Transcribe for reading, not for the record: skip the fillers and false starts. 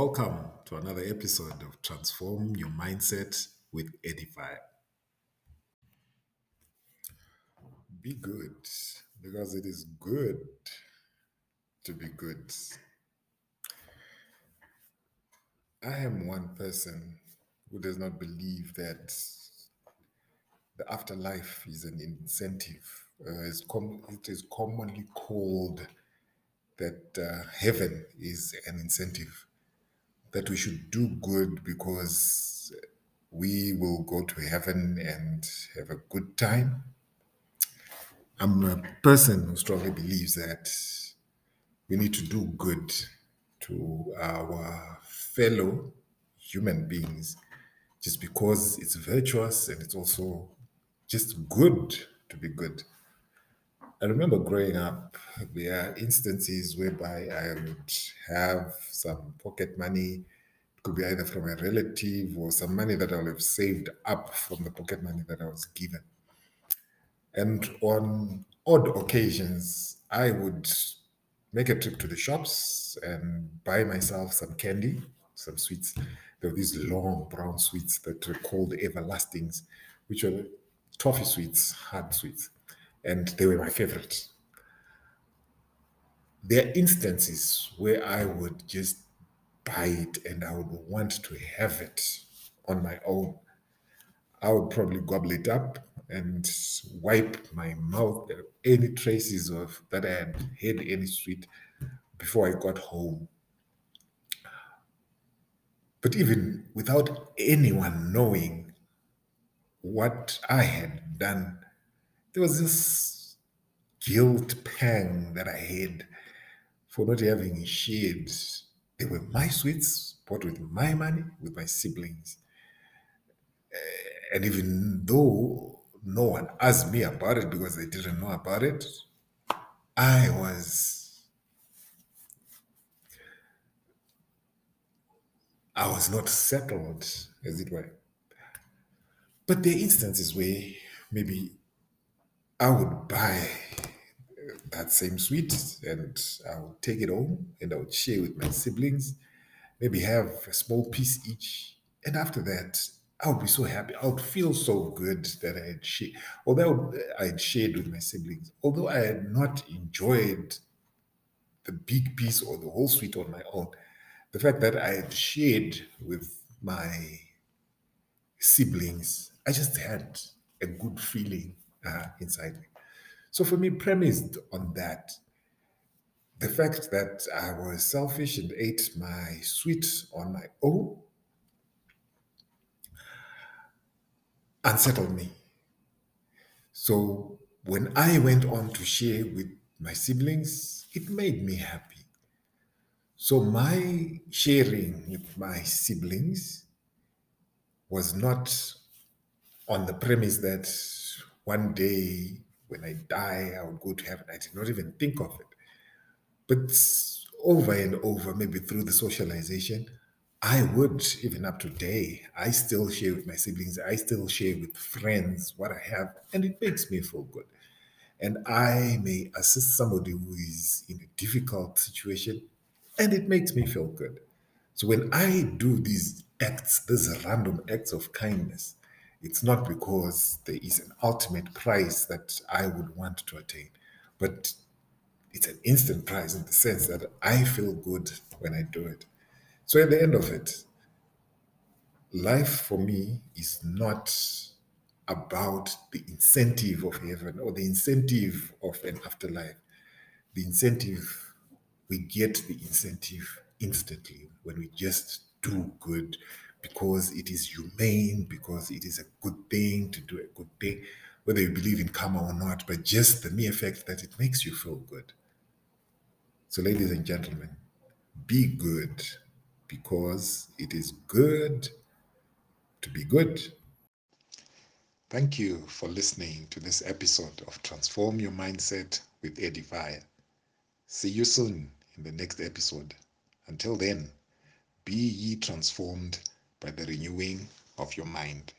Welcome to another episode of Transform Your Mindset with Edify. Be good, because it is good to be good. I am one person who does not believe that the afterlife is an incentive. It is commonly called that heaven is an incentive, that we should do good because we will go to heaven and have a good time. I'm a person who strongly believes that we need to do good to our fellow human beings just because it's virtuous, and it's also just good to be good. I remember growing up, there are instances whereby I would have some pocket money. It could be either from a relative or some money that I would have saved up from the pocket money that I was given. And on odd occasions, I would make a trip to the shops and buy myself some candy, some sweets. There were these long brown sweets that were called Everlastings, which were toffee sweets, hard sweets. And they were my favorite. There are instances where I would just buy it and I would want to have it on my own. I would probably gobble it up and wipe my mouth, any traces of that I had any sweet, before I got home. But even without anyone knowing what I had done, there was this guilt pang that I had for not having shared. They were my sweets, bought with my money, with my siblings. And even though no one asked me about it because they didn't know about it, I was not settled, as it were. But there are instances where maybe I would buy that same sweet and I would take it home and I would share with my siblings, maybe have a small piece each. And after that, I would be so happy. I would feel so good that I had shared. Although I had shared with my siblings, although I had not enjoyed the big piece or the whole sweet on my own, the fact that I had shared with my siblings, I just had a good feeling inside me. So for me, premised on that, the fact that I was selfish and ate my sweet on my own unsettled me. So when I went on to share with my siblings, it made me happy. So my sharing with my siblings was not on the premise that one day, when I die, I would go to heaven. I did not even think of it. But over and over, maybe through the socialization, I would, even up to today, I still share with my siblings. I still share with friends what I have, and it makes me feel good. And I may assist somebody who is in a difficult situation, and it makes me feel good. So when I do these acts, these random acts of kindness, it's not because there is an ultimate prize that I would want to attain, but it's an instant prize in the sense that I feel good when I do it. So at the end of it, life for me is not about the incentive of heaven or the incentive of an afterlife. The incentive, we get the incentive instantly when we just do good, because it is humane, because it is a good thing to do a good thing, whether you believe in karma or not, but just the mere fact that it makes you feel good. So ladies and gentlemen, be good, because it is good to be good. Thank you for listening to this episode of Transform Your Mindset with Edify. See you soon in the next episode. Until then, be ye transformed by the renewing of your mind.